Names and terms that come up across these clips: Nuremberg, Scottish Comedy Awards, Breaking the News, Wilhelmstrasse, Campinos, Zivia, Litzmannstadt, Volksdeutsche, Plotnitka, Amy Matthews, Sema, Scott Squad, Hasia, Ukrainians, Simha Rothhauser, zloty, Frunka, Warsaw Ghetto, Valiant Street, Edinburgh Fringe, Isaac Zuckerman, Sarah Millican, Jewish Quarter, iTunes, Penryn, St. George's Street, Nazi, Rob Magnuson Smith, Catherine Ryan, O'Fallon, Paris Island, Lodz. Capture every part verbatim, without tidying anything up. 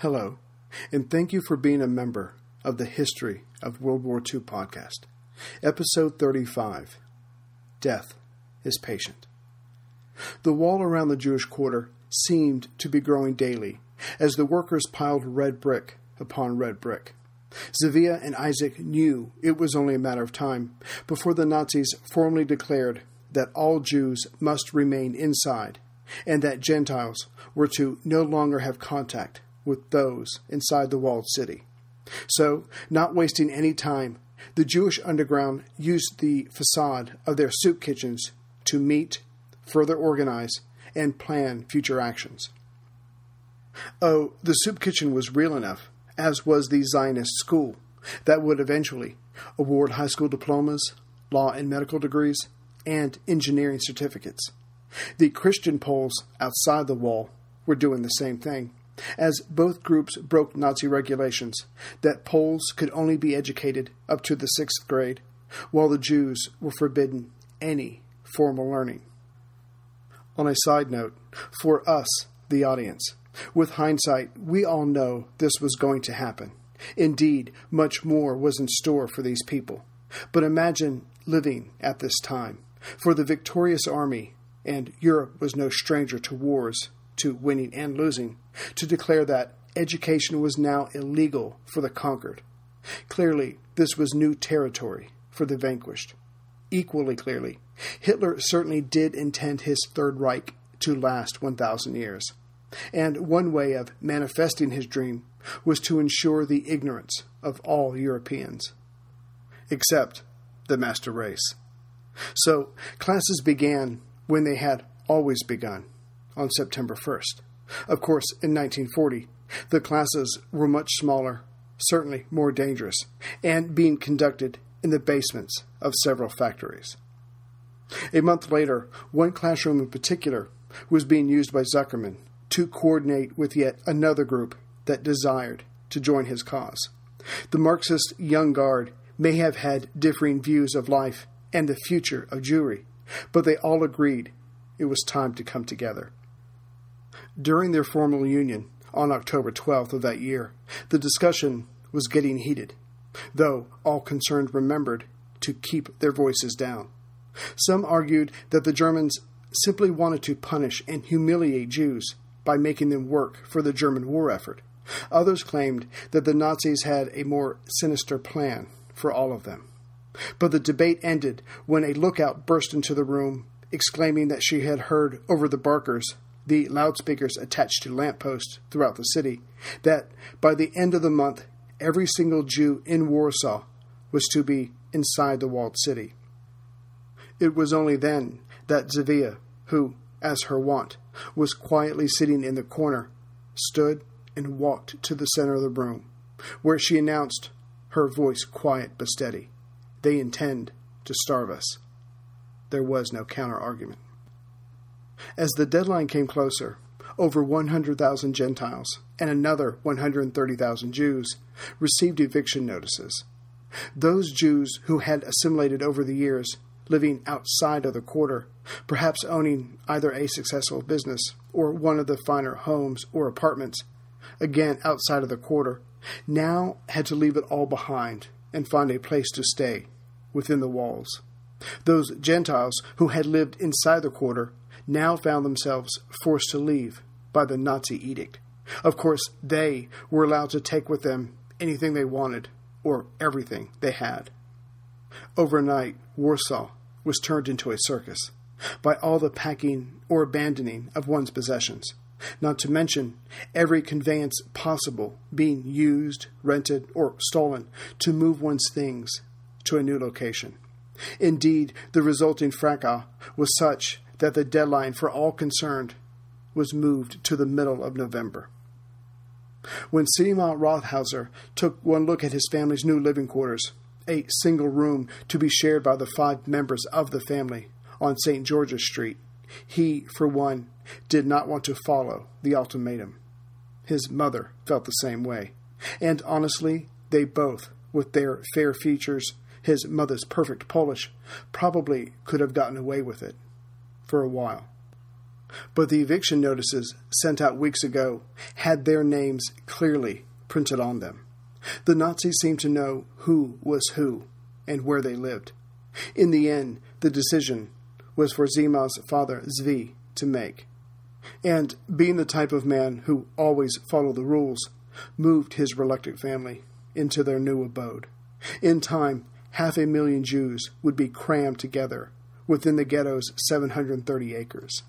Hello, and thank you for being a member of the History of World War Two podcast, episode thirty-five, Death is Patient. The wall around the Jewish Quarter seemed to be growing daily as the workers piled red brick upon red brick. Zivia and Isaac knew it was only a matter of time before the Nazis formally declared that all Jews must remain inside and that Gentiles were to no longer have contact with those inside the walled city. So, not wasting any time, the Jewish underground used the facade of their soup kitchens to meet, further organize, and plan future actions. Oh, the soup kitchen was real enough, as was the Zionist school, that would eventually award high school diplomas, law and medical degrees, and engineering certificates. The Christian Poles outside the wall were doing the same thing, as both groups broke Nazi regulations that Poles could only be educated up to the sixth grade, while the Jews were forbidden any formal learning. On a side note, for us, the audience, with hindsight, we all know this was going to happen. Indeed, much more was in store for these people. But imagine living at this time, for the victorious army, and Europe was no stranger to wars, to winning and losing, to declare that education was now illegal for the conquered. Clearly, this was new territory for the vanquished. Equally clearly, Hitler certainly did intend his Third Reich to last one thousand years. And one way of manifesting his dream was to ensure the ignorance of all Europeans, except the master race. So, classes began when they had always begun, on September first. Of course, in nineteen forty, the classes were much smaller, certainly more dangerous, and being conducted in the basements of several factories. A month later, one classroom in particular was being used by Zuckerman to coordinate with yet another group that desired to join his cause. The Marxist young guard may have had differing views of life and the future of Jewry, but they all agreed it was time to come together. During their formal union on October twelfth of that year, the discussion was getting heated, though all concerned remembered to keep their voices down. Some argued that the Germans simply wanted to punish and humiliate Jews by making them work for the German war effort. Others claimed that the Nazis had a more sinister plan for all of them. But the debate ended when a lookout burst into the room, exclaiming that she had heard over the barkers, the loudspeakers attached to lampposts throughout the city, that by the end of the month, every single Jew in Warsaw was to be inside the walled city. It was only then that Zivia, who, as her wont, was quietly sitting in the corner, stood and walked to the center of the room, where she announced, her voice quiet but steady, "They intend to starve us." There was no counter-argument. As the deadline came closer, over one hundred thousand Gentiles and another one hundred thirty thousand Jews received eviction notices. Those Jews who had assimilated over the years, living outside of the quarter, perhaps owning either a successful business or one of the finer homes or apartments, again outside of the quarter, now had to leave it all behind and find a place to stay within the walls. Those Gentiles who had lived inside the quarter now found themselves forced to leave by the Nazi edict. Of course, they were allowed to take with them anything they wanted or everything they had. Overnight, Warsaw was turned into a circus by all the packing or abandoning of one's possessions, not to mention every conveyance possible being used, rented, or stolen to move one's things to a new location. Indeed, the resulting fracas was such that the deadline for all concerned was moved to the middle of November. When Simha Rothhauser took one look at his family's new living quarters, a single room to be shared by the five members of the family on Saint George's Street, he, for one, did not want to follow the ultimatum. His mother felt the same way, and honestly, they both, with their fair features, his mother's perfect Polish, probably could have gotten away with it for a while. But the eviction notices sent out weeks ago had their names clearly printed on them. The Nazis seemed to know who was who and where they lived. In the end, the decision was for Zima's father, Zvi, to make. And, being the type of man who always followed the rules, moved his reluctant family into their new abode. In time, half a million Jews would be crammed together within the ghetto's seven hundred thirty acres.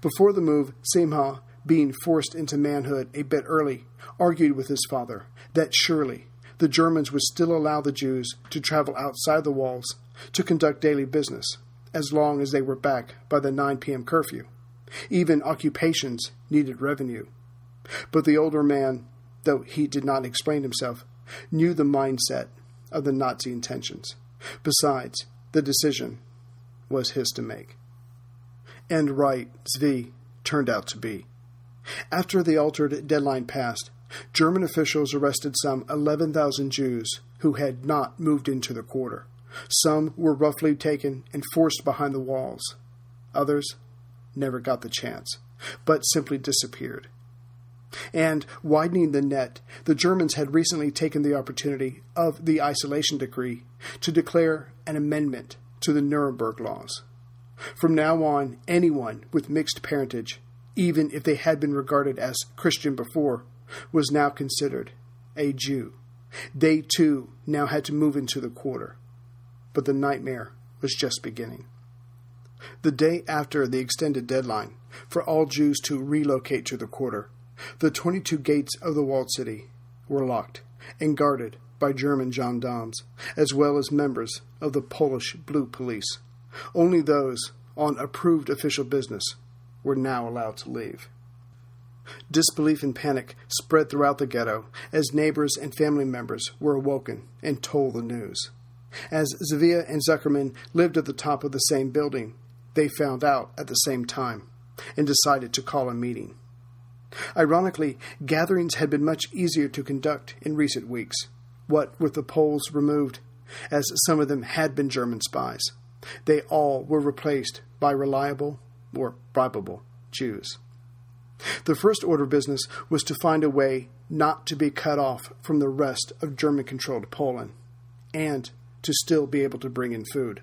Before the move, Simha, being forced into manhood a bit early, argued with his father that surely the Germans would still allow the Jews to travel outside the walls to conduct daily business, as long as they were back by the nine p.m. curfew. Even occupations needed revenue. But the older man, though he did not explain himself, knew the mindset of the Nazi intentions. Besides, the decision was his to make. And right, Zvi turned out to be. After the altered deadline passed, German officials arrested some eleven thousand Jews who had not moved into the quarter. Some were roughly taken and forced behind the walls. Others never got the chance, but simply disappeared. And, widening the net, the Germans had recently taken the opportunity of the isolation decree to declare an amendment to the Nuremberg laws. From now on, anyone with mixed parentage, even if they had been regarded as Christian before, was now considered a Jew. They, too, now had to move into the quarter. But the nightmare was just beginning. The day after the extended deadline for all Jews to relocate to the quarter, the twenty-two gates of the walled city were locked and guarded by German gendarmes, as well as members of the Polish Blue Police. Only those on approved official business were now allowed to leave. Disbelief and panic spread throughout the ghetto as neighbors and family members were awoken and told the news. As Zivia and Zuckerman lived at the top of the same building, they found out at the same time and decided to call a meeting. Ironically, gatherings had been much easier to conduct in recent weeks, what with the Poles removed, as some of them had been German spies. They all were replaced by reliable or bribable Jews. The first order of business was to find a way not to be cut off from the rest of German-controlled Poland, and to still be able to bring in food.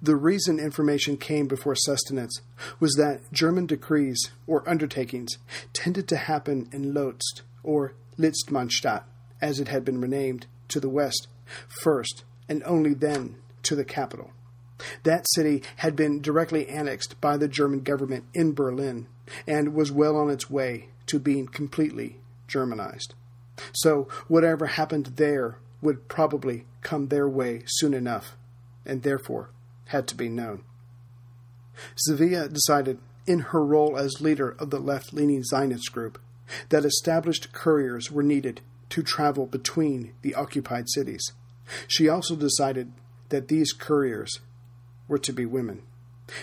The reason information came before sustenance was that German decrees or undertakings tended to happen in Lodz, or Litzmannstadt, as it had been renamed, to the west, first and only then to the capital. That city had been directly annexed by the German government in Berlin and was well on its way to being completely Germanized. So whatever happened there would probably come their way soon enough, and therefore had to be known. Zivia decided, in her role as leader of the left-leaning Zionist group, that established couriers were needed to travel between the occupied cities. She also decided that these couriers were to be women.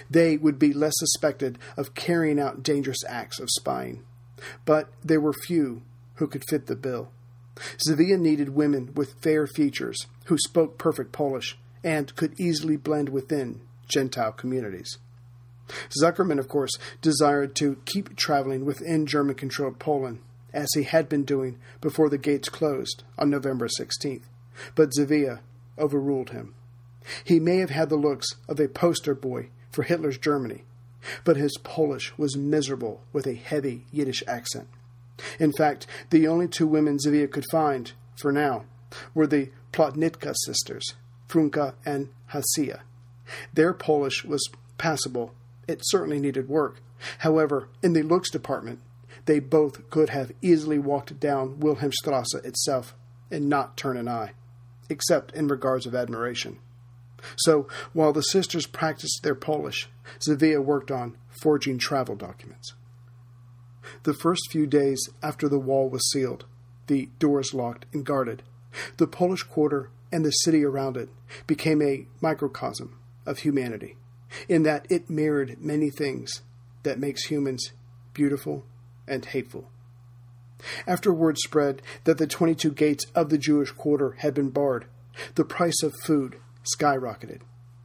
They would be less suspected of carrying out dangerous acts of spying, but there were few who could fit the bill. Zivia needed women with fair features who spoke perfect Polish and could easily blend within Gentile communities. Zuckerman, of course, desired to keep traveling within German-controlled Poland, as he had been doing before the gates closed on November sixteenth, but Zivia overruled him. He may have had the looks of a poster boy for Hitler's Germany, but his Polish was miserable with a heavy Yiddish accent. In fact, the only two women Zivia could find, for now, were the Plotnitka sisters, Frunka and Hasia. Their Polish was passable. It certainly needed work. However, in the looks department, they both could have easily walked down Wilhelmstrasse itself and not turn an eye, except in regards of admiration. So, while the sisters practiced their Polish, Zivia worked on forging travel documents. The first few days after the wall was sealed, the doors locked and guarded, the Polish quarter and the city around it became a microcosm of humanity, in that it mirrored many things that makes humans beautiful and hateful. After word spread that the twenty-two gates of the Jewish quarter had been barred, the price of food skyrocketed.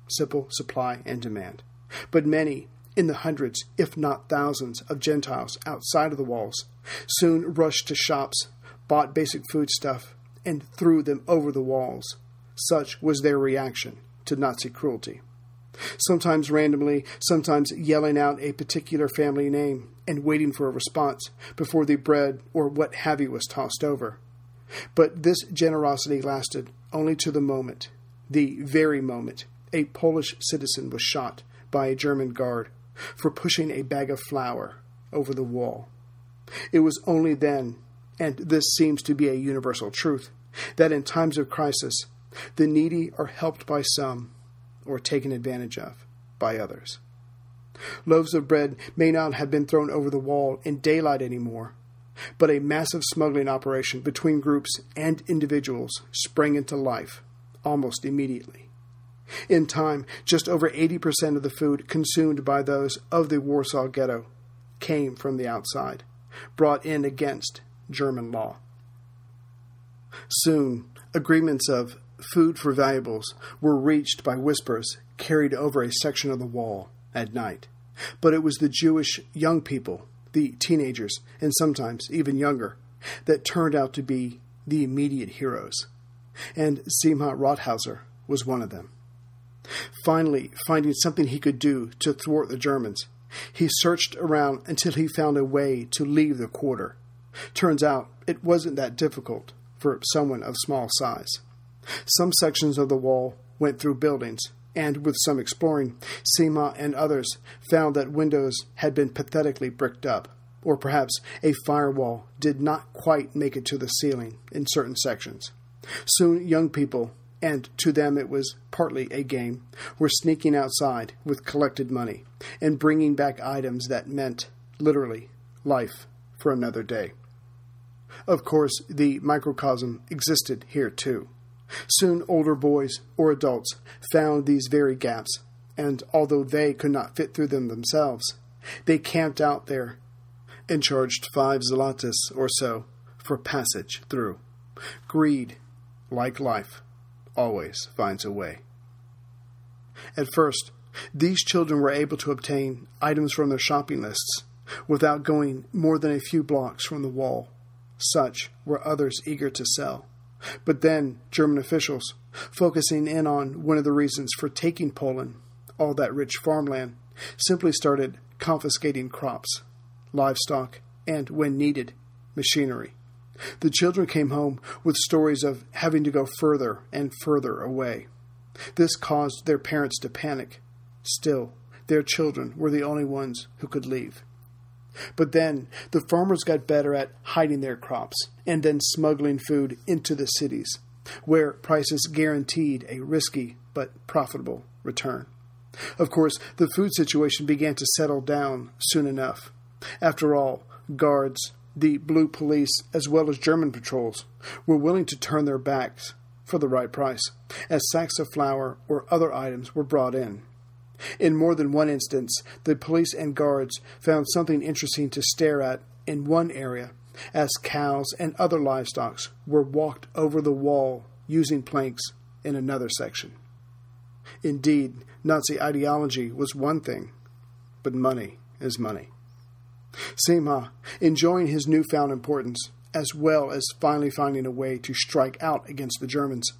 Simple supply and demand. But many, in the hundreds, if not thousands, of Gentiles outside of the walls, soon rushed to shops, bought basic foodstuff, and threw them over the walls. Such was their reaction to Nazi cruelty. Sometimes randomly, sometimes yelling out a particular family name and waiting for a response before the bread or what have you was tossed over. But this generosity lasted only to the moment, the very moment, a Polish citizen was shot by a German guard for pushing a bag of flour over the wall. It was only then, and this seems to be a universal truth, that in times of crisis, the needy are helped by some or taken advantage of by others. Loaves of bread may not have been thrown over the wall in daylight anymore, but a massive smuggling operation between groups and individuals sprang into life almost immediately. In time, just over eighty percent of the food consumed by those of the Warsaw Ghetto came from the outside, brought in against German law. Soon, agreements of food for valuables were reached by whispers carried over a section of the wall at night. But it was the Jewish young people, the teenagers, and sometimes even younger, that turned out to be the immediate heroes. And Simha Rothhauser was one of them. Finally, finding something he could do to thwart the Germans, he searched around until he found a way to leave the quarter. Turns out it wasn't that difficult for someone of small size. Some sections of the wall went through buildings, and with some exploring, Sema and others found that windows had been pathetically bricked up, or perhaps a firewall did not quite make it to the ceiling in certain sections. Soon young people, and to them it was partly a game, were sneaking outside with collected money and bringing back items that meant, literally, life for another day. Of course, the microcosm existed here too. Soon older boys or adults found these very gaps, and although they could not fit through them themselves, they camped out there and charged five zlotys or so for passage through. Greed, like life, always finds a way. At first, these children were able to obtain items from their shopping lists without going more than a few blocks from the wall. Such were others eager to sell. But then German officials, focusing in on one of the reasons for taking Poland, all that rich farmland, simply started confiscating crops, livestock, and, when needed, machinery. The children came home with stories of having to go further and further away. This caused their parents to panic. Still, their children were the only ones who could leave. But then the farmers got better at hiding their crops and then smuggling food into the cities, where prices guaranteed a risky but profitable return. Of course, the food situation began to settle down soon enough. After all, guards, the blue police, as well as German patrols, were willing to turn their backs for the right price, as sacks of flour or other items were brought in. In more than one instance, the police and guards found something interesting to stare at in one area, as cows and other livestock were walked over the wall using planks in another section. Indeed, Nazi ideology was one thing, but money is money. Simha, enjoying his newfound importance, as well as finally finding a way to strike out against the Germans,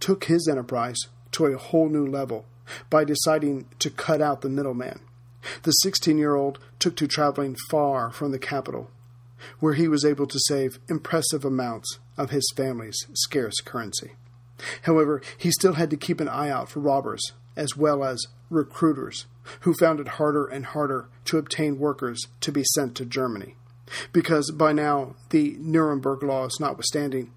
took his enterprise to a whole new level by deciding to cut out the middleman. The sixteen-year-old took to traveling far from the capital, where he was able to save impressive amounts of his family's scarce currency. However, he still had to keep an eye out for robbers, as well as recruiters, who found it harder and harder to obtain workers to be sent to Germany, because by now, the Nuremberg laws notwithstanding,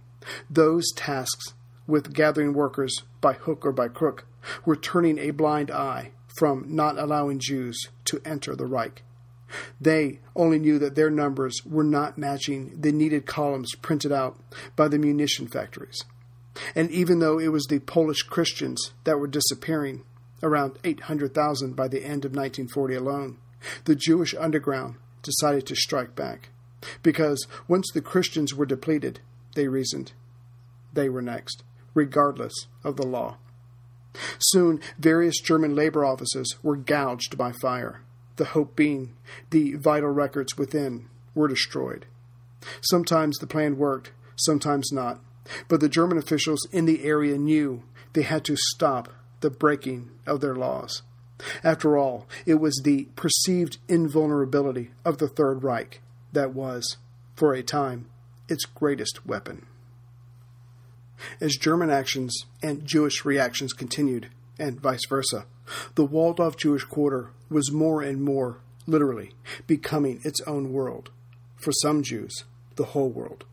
those tasks with gathering workers by hook or by crook were turning a blind eye from not allowing Jews to enter the Reich. They only knew that their numbers were not matching the needed columns printed out by the munition factories. And even though it was the Polish Christians that were disappearing, around eight hundred thousand by the end of nineteen forty alone, the Jewish underground decided to strike back, because once the Christians were depleted, they reasoned, they were next, regardless of the law. Soon, various German labor offices were gouged by fire. the hope being the vital records within were destroyed. Sometimes the plan worked, sometimes not, but the German officials in the area knew they had to stop the breaking of their laws. After all, it was the perceived invulnerability of the Third Reich that was, for a time, its greatest weapon. As German actions and Jewish reactions continued, and vice versa, the walled-off Jewish quarter was more and more, literally, becoming its own world. For some Jews, the whole world.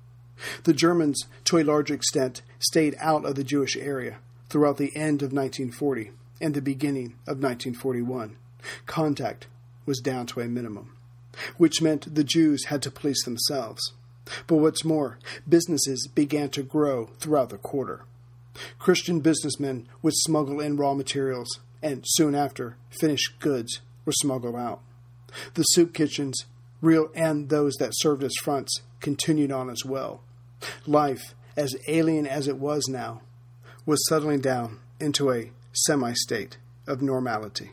The Germans, to a large extent, stayed out of the Jewish area throughout the end of nineteen forty and the beginning of nineteen forty-one. Contact was down to a minimum, which meant the Jews had to police themselves. But what's more, businesses began to grow throughout the quarter. Christian businessmen would smuggle in raw materials, and soon after, finished goods were smuggled out. The soup kitchens, real and those that served as fronts, continued on as well. Life, as alien as it was now, was settling down into a semi-state of normality.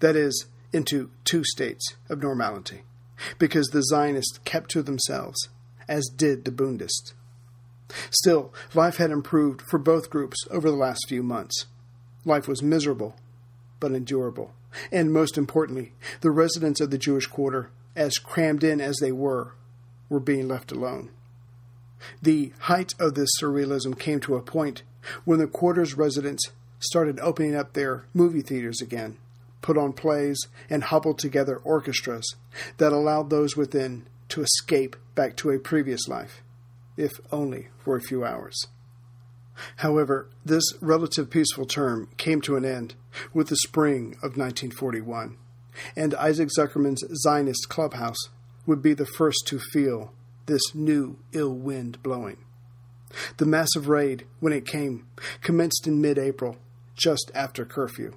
That is, into two states of normality, because the Zionists kept to themselves, as did the Bundists. Still, life had improved for both groups over the last few months. Life was miserable, but endurable. And most importantly, the residents of the Jewish quarter, as crammed in as they were, were being left alone. The height of this surrealism came to a point when the quarter's residents started opening up their movie theaters again, put on plays, and hobbled together orchestras that allowed those within to escape back to a previous life, if only for a few hours. However, this relative peaceful term came to an end with the spring of nineteen forty-one, and Isaac Zuckerman's Zionist clubhouse would be the first to feel this new ill wind blowing. The massive raid, when it came, commenced in mid-April, just after curfew.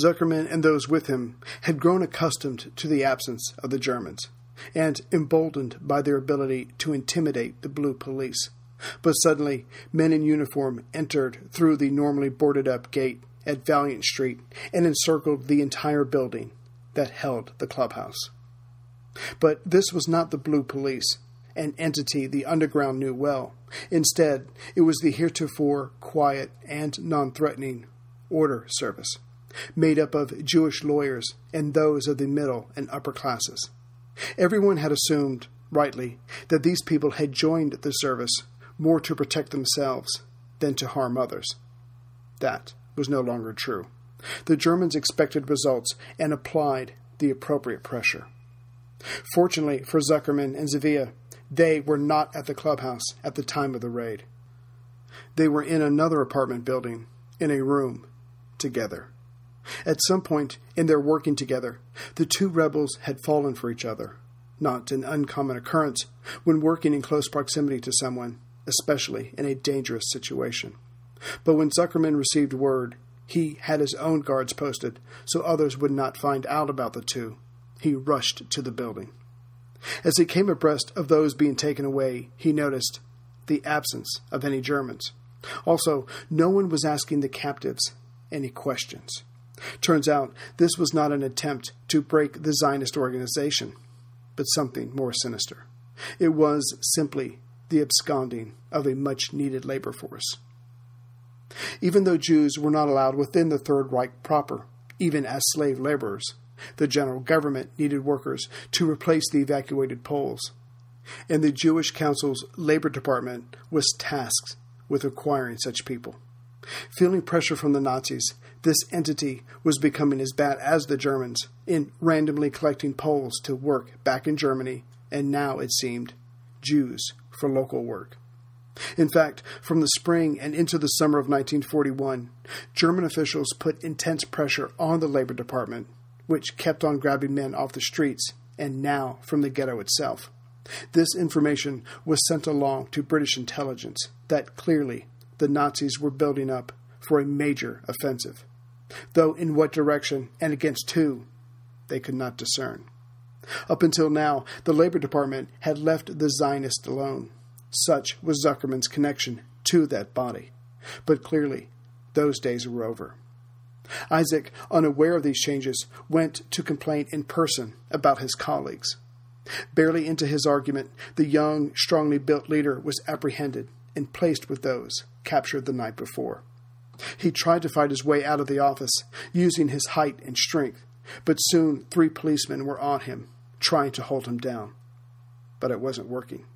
Zuckerman and those with him had grown accustomed to the absence of the Germans, and emboldened by their ability to intimidate the blue police. But suddenly, men in uniform entered through the normally boarded-up gate at Valiant Street and encircled the entire building that held the clubhouse. But this was not the blue police, an entity the underground knew well. Instead, it was the heretofore quiet and non-threatening order service, made up of Jewish lawyers and those of the middle and upper classes. Everyone had assumed, rightly, that these people had joined the service more to protect themselves than to harm others. That was no longer true. The Germans expected results and applied the appropriate pressure. Fortunately for Zuckerman and Zivia, they were not at the clubhouse at the time of the raid. They were in another apartment building, in a room, together. At some point in their working together, the two rebels had fallen for each other, not an uncommon occurrence when working in close proximity to someone, especially in a dangerous situation. But when Zuckerman received word, he had his own guards posted so others would not find out about the two. He rushed to the building. As he came abreast of those being taken away, he noticed the absence of any Germans. Also, no one was asking the captives any questions. Turns out this was not an attempt to break the Zionist organization, but something more sinister. It was simply the absconding of a much-needed labor force. Even though Jews were not allowed within the Third Reich proper, even as slave laborers, the general government needed workers to replace the evacuated Poles, and the Jewish Council's labor department was tasked with acquiring such people. Feeling pressure from the Nazis, this entity was becoming as bad as the Germans in randomly collecting Poles to work back in Germany, and now, it seemed, Jews for local work. In fact, from the spring and into the summer of nineteen forty-one, German officials put intense pressure on the Labor Department, which kept on grabbing men off the streets and now from the ghetto itself. This information was sent along to British intelligence that clearly the Nazis were building up for a major offensive, though in what direction and against who, they could not discern. Up until now, the Labor Department had left the Zionists alone. Such was Zuckerman's connection to that body. But clearly, those days were over. Isaac, unaware of these changes, went to complain in person about his colleagues. Barely into his argument, the young, strongly built leader was apprehended and placed with those captured the night before. He tried to fight his way out of the office, using his height and strength, but soon three policemen were on him, trying to hold him down. But it wasn't working.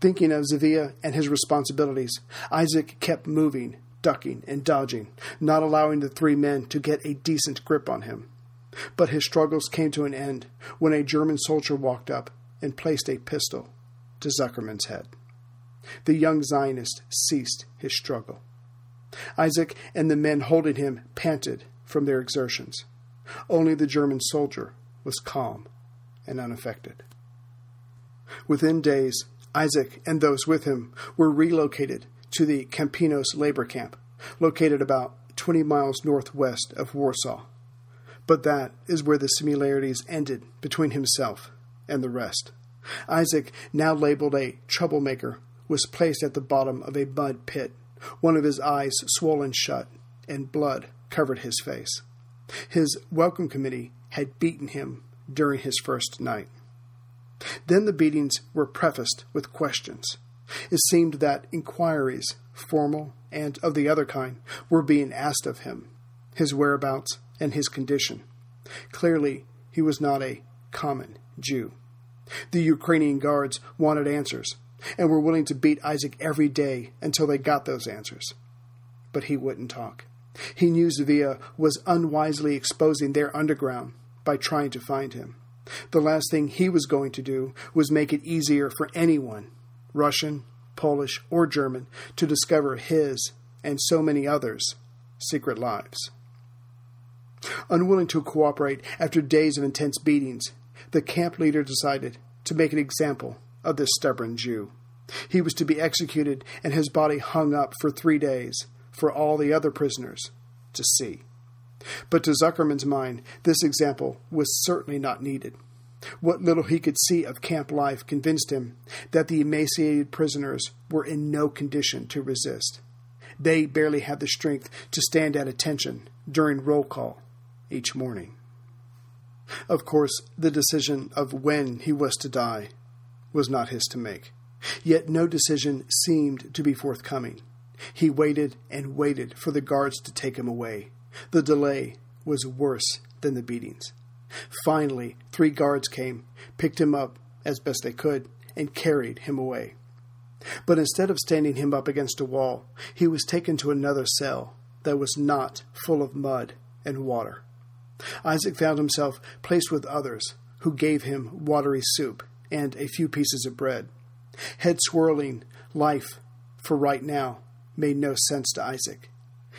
Thinking of Zivia and his responsibilities, Isaac kept moving, ducking and dodging, not allowing the three men to get a decent grip on him. But his struggles came to an end when a German soldier walked up and placed a pistol to Zuckerman's head. The young Zionist ceased his struggle. Isaac and the men holding him panted from their exertions. Only the German soldier was calm and unaffected. Within days, Isaac and those with him were relocated to the Campinos labor camp, located about twenty miles northwest of Warsaw. But that is where the similarities ended between himself and the rest. Isaac, now labeled a troublemaker, was placed at the bottom of a mud pit, one of his eyes swollen shut, and blood covered his face. His welcome committee had beaten him during his first night. Then the beatings were prefaced with questions. It seemed that inquiries, formal and of the other kind, were being asked of him, his whereabouts and his condition. Clearly, he was not a common Jew. The Ukrainian guards wanted answers and were willing to beat Isaac every day until they got those answers. But he wouldn't talk. He knew Zivia was unwisely exposing their underground by trying to find him. The last thing he was going to do was make it easier for anyone, Russian, Polish, or German, to discover his and so many others' secret lives. Unwilling to cooperate after days of intense beatings, the camp leader decided to make an example of this stubborn Jew. He was to be executed and his body hung up for three days for all the other prisoners to see. But to Zuckerman's mind, this example was certainly not needed. What little he could see of camp life convinced him that the emaciated prisoners were in no condition to resist. They barely had the strength to stand at attention during roll call each morning. Of course, the decision of when he was to die was not his to make. Yet no decision seemed to be forthcoming. He waited and waited for the guards to take him away. The delay was worse than the beatings. Finally, three guards came, picked him up as best they could, and carried him away. But instead of standing him up against a wall, he was taken to another cell that was not full of mud and water. Isaac found himself placed with others who gave him watery soup and a few pieces of bread. Head swirling, life, for right now, made no sense to Isaac.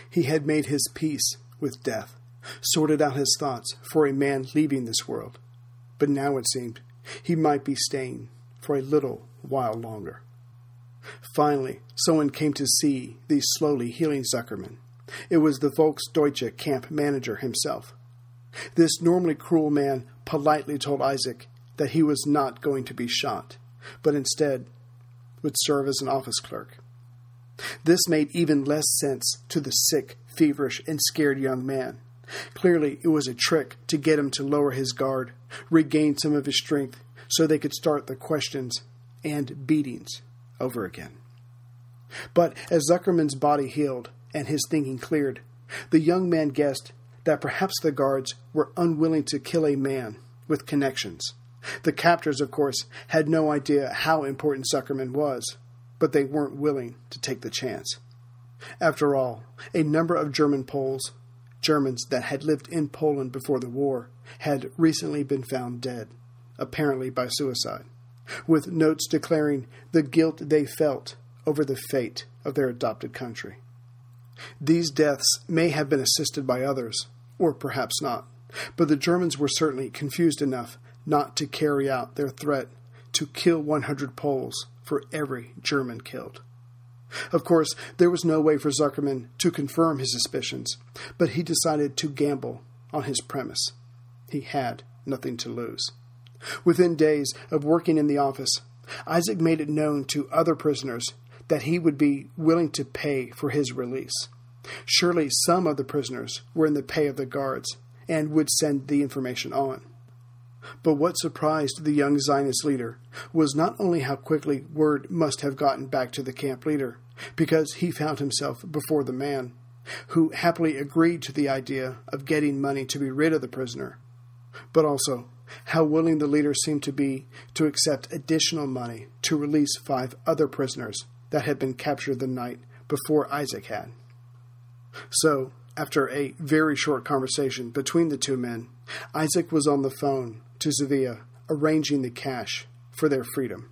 He had made his peace with death, sorted out his thoughts for a man leaving this world. But now it seemed he might be staying for a little while longer. Finally, someone came to see the slowly healing Zuckerman. It was the Volksdeutsche camp manager himself. This normally cruel man politely told Isaac that he was not going to be shot, but instead would serve as an office clerk. This made even less sense to the sick, feverish, and scared young man. Clearly, it was a trick to get him to lower his guard, regain some of his strength, so they could start the questions and beatings over again. But as Zuckerman's body healed and his thinking cleared, the young man guessed that perhaps the guards were unwilling to kill a man with connections. The captors, of course, had no idea how important Zuckerman was, but they weren't willing to take the chance. After all, a number of German Poles, Germans that had lived in Poland before the war, had recently been found dead, apparently by suicide, with notes declaring the guilt they felt over the fate of their adopted country. These deaths may have been assisted by others, or perhaps not, but the Germans were certainly confused enough not to carry out their threat to kill one hundred Poles for every German killed. Of course, there was no way for Zuckerman to confirm his suspicions, but he decided to gamble on his premise. He had nothing to lose. Within days of working in the office, Isaac made it known to other prisoners that he would be willing to pay for his release. Surely some of the prisoners were in the pay of the guards and would send the information on. But what surprised the young Zionist leader was not only how quickly word must have gotten back to the camp leader, because he found himself before the man, who happily agreed to the idea of getting money to be rid of the prisoner, but also how willing the leader seemed to be to accept additional money to release five other prisoners that had been captured the night before Isaac had. So, after a very short conversation between the two men, Isaac was on the phone to Zivia, arranging the cash for their freedom.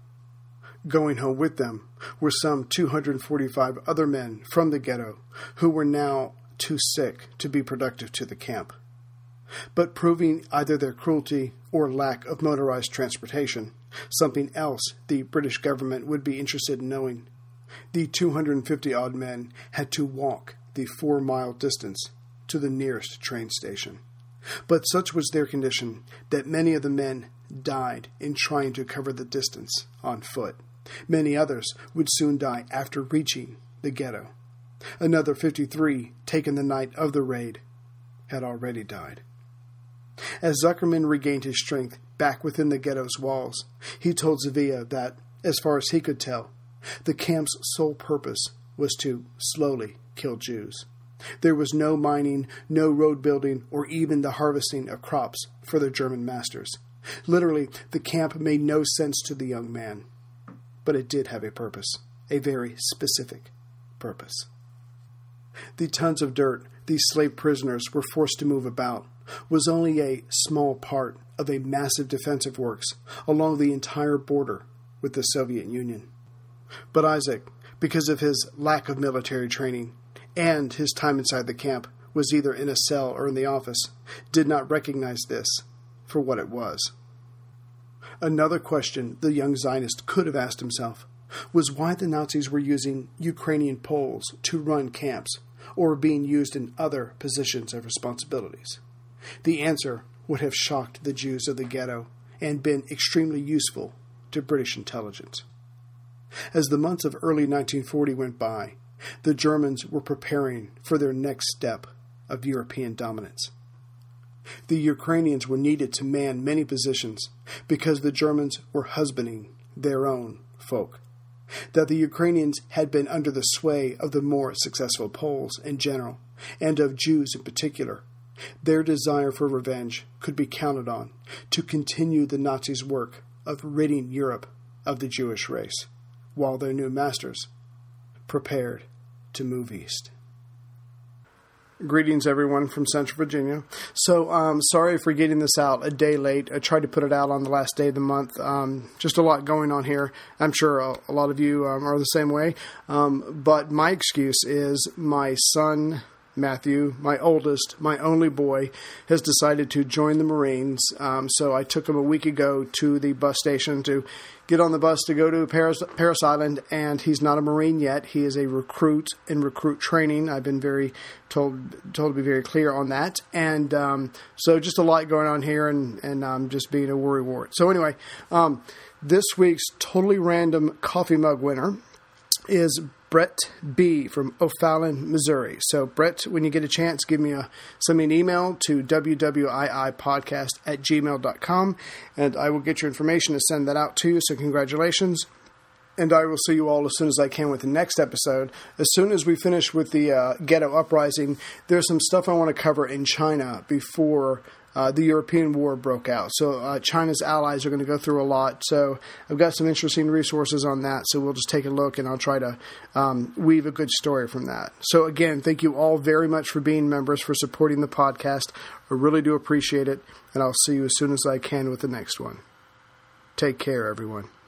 Going home with them were some two hundred forty-five other men from the ghetto who were now too sick to be productive to the camp. But proving either their cruelty or lack of motorized transportation, something else the British government would be interested in knowing, the two hundred fifty-odd men had to walk the four-mile distance to the nearest train station. But such was their condition that many of the men died in trying to cover the distance on foot. Many others would soon die after reaching the ghetto. Another fifty-three, taken the night of the raid, had already died. As Zuckerman regained his strength back within the ghetto's walls, he told Zivia that, as far as he could tell, the camp's sole purpose was to slowly kill Jews. There was no mining, no road building, or even the harvesting of crops for their German masters. Literally, the camp made no sense to the young man. But it did have a purpose, a very specific purpose. The tons of dirt these slave prisoners were forced to move about was only a small part of a massive defensive works along the entire border with the Soviet Union. But Isaac, because of his lack of military training and his time inside the camp, was either in a cell or in the office, did not recognize this for what it was. Another question the young Zionist could have asked himself was why the Nazis were using Ukrainian Poles to run camps or being used in other positions of responsibilities. The answer would have shocked the Jews of the ghetto and been extremely useful to British intelligence. As the months of early nineteen forty went by, the Germans were preparing for their next step of European dominance. The Ukrainians were needed to man many positions because the Germans were husbanding their own folk. That the Ukrainians had been under the sway of the more successful Poles in general, and of Jews in particular, their desire for revenge could be counted on to continue the Nazis' work of ridding Europe of the Jewish race, while their new masters prepared to move east. Greetings, everyone, from Central Virginia. So, um, sorry for getting this out a day late. I tried to put it out on the last day of the month. Um, just a lot going on here. I'm sure a, a lot of you um, are the same way. Um, but my excuse is my son, Matthew, my oldest, my only boy, has decided to join the Marines. Um, so I took him a week ago to the bus station to get on the bus to go to Paris, Paris Island, and he's not a Marine yet. He is a recruit in recruit training. I've been very told told to be very clear on that. And um, so just a lot going on here, and, and um, just being a worrywart. So anyway, um, this week's totally random coffee mug winner is Brett B. from O'Fallon, Missouri. So, Brett, when you get a chance, give me a send me an email to w w i i podcast at gmail dot com, and I will get your information to send that out to you. So, congratulations. And I will see you all as soon as I can with the next episode. As soon as we finish with the uh, ghetto uprising, there's some stuff I want to cover in China before Uh, the European war broke out. So uh, China's allies are going to go through a lot. So I've got some interesting resources on that. So we'll just take a look, and I'll try to um, weave a good story from that. So again, thank you all very much for being members, for supporting the podcast. I really do appreciate it. And I'll see you as soon as I can with the next one. Take care, everyone.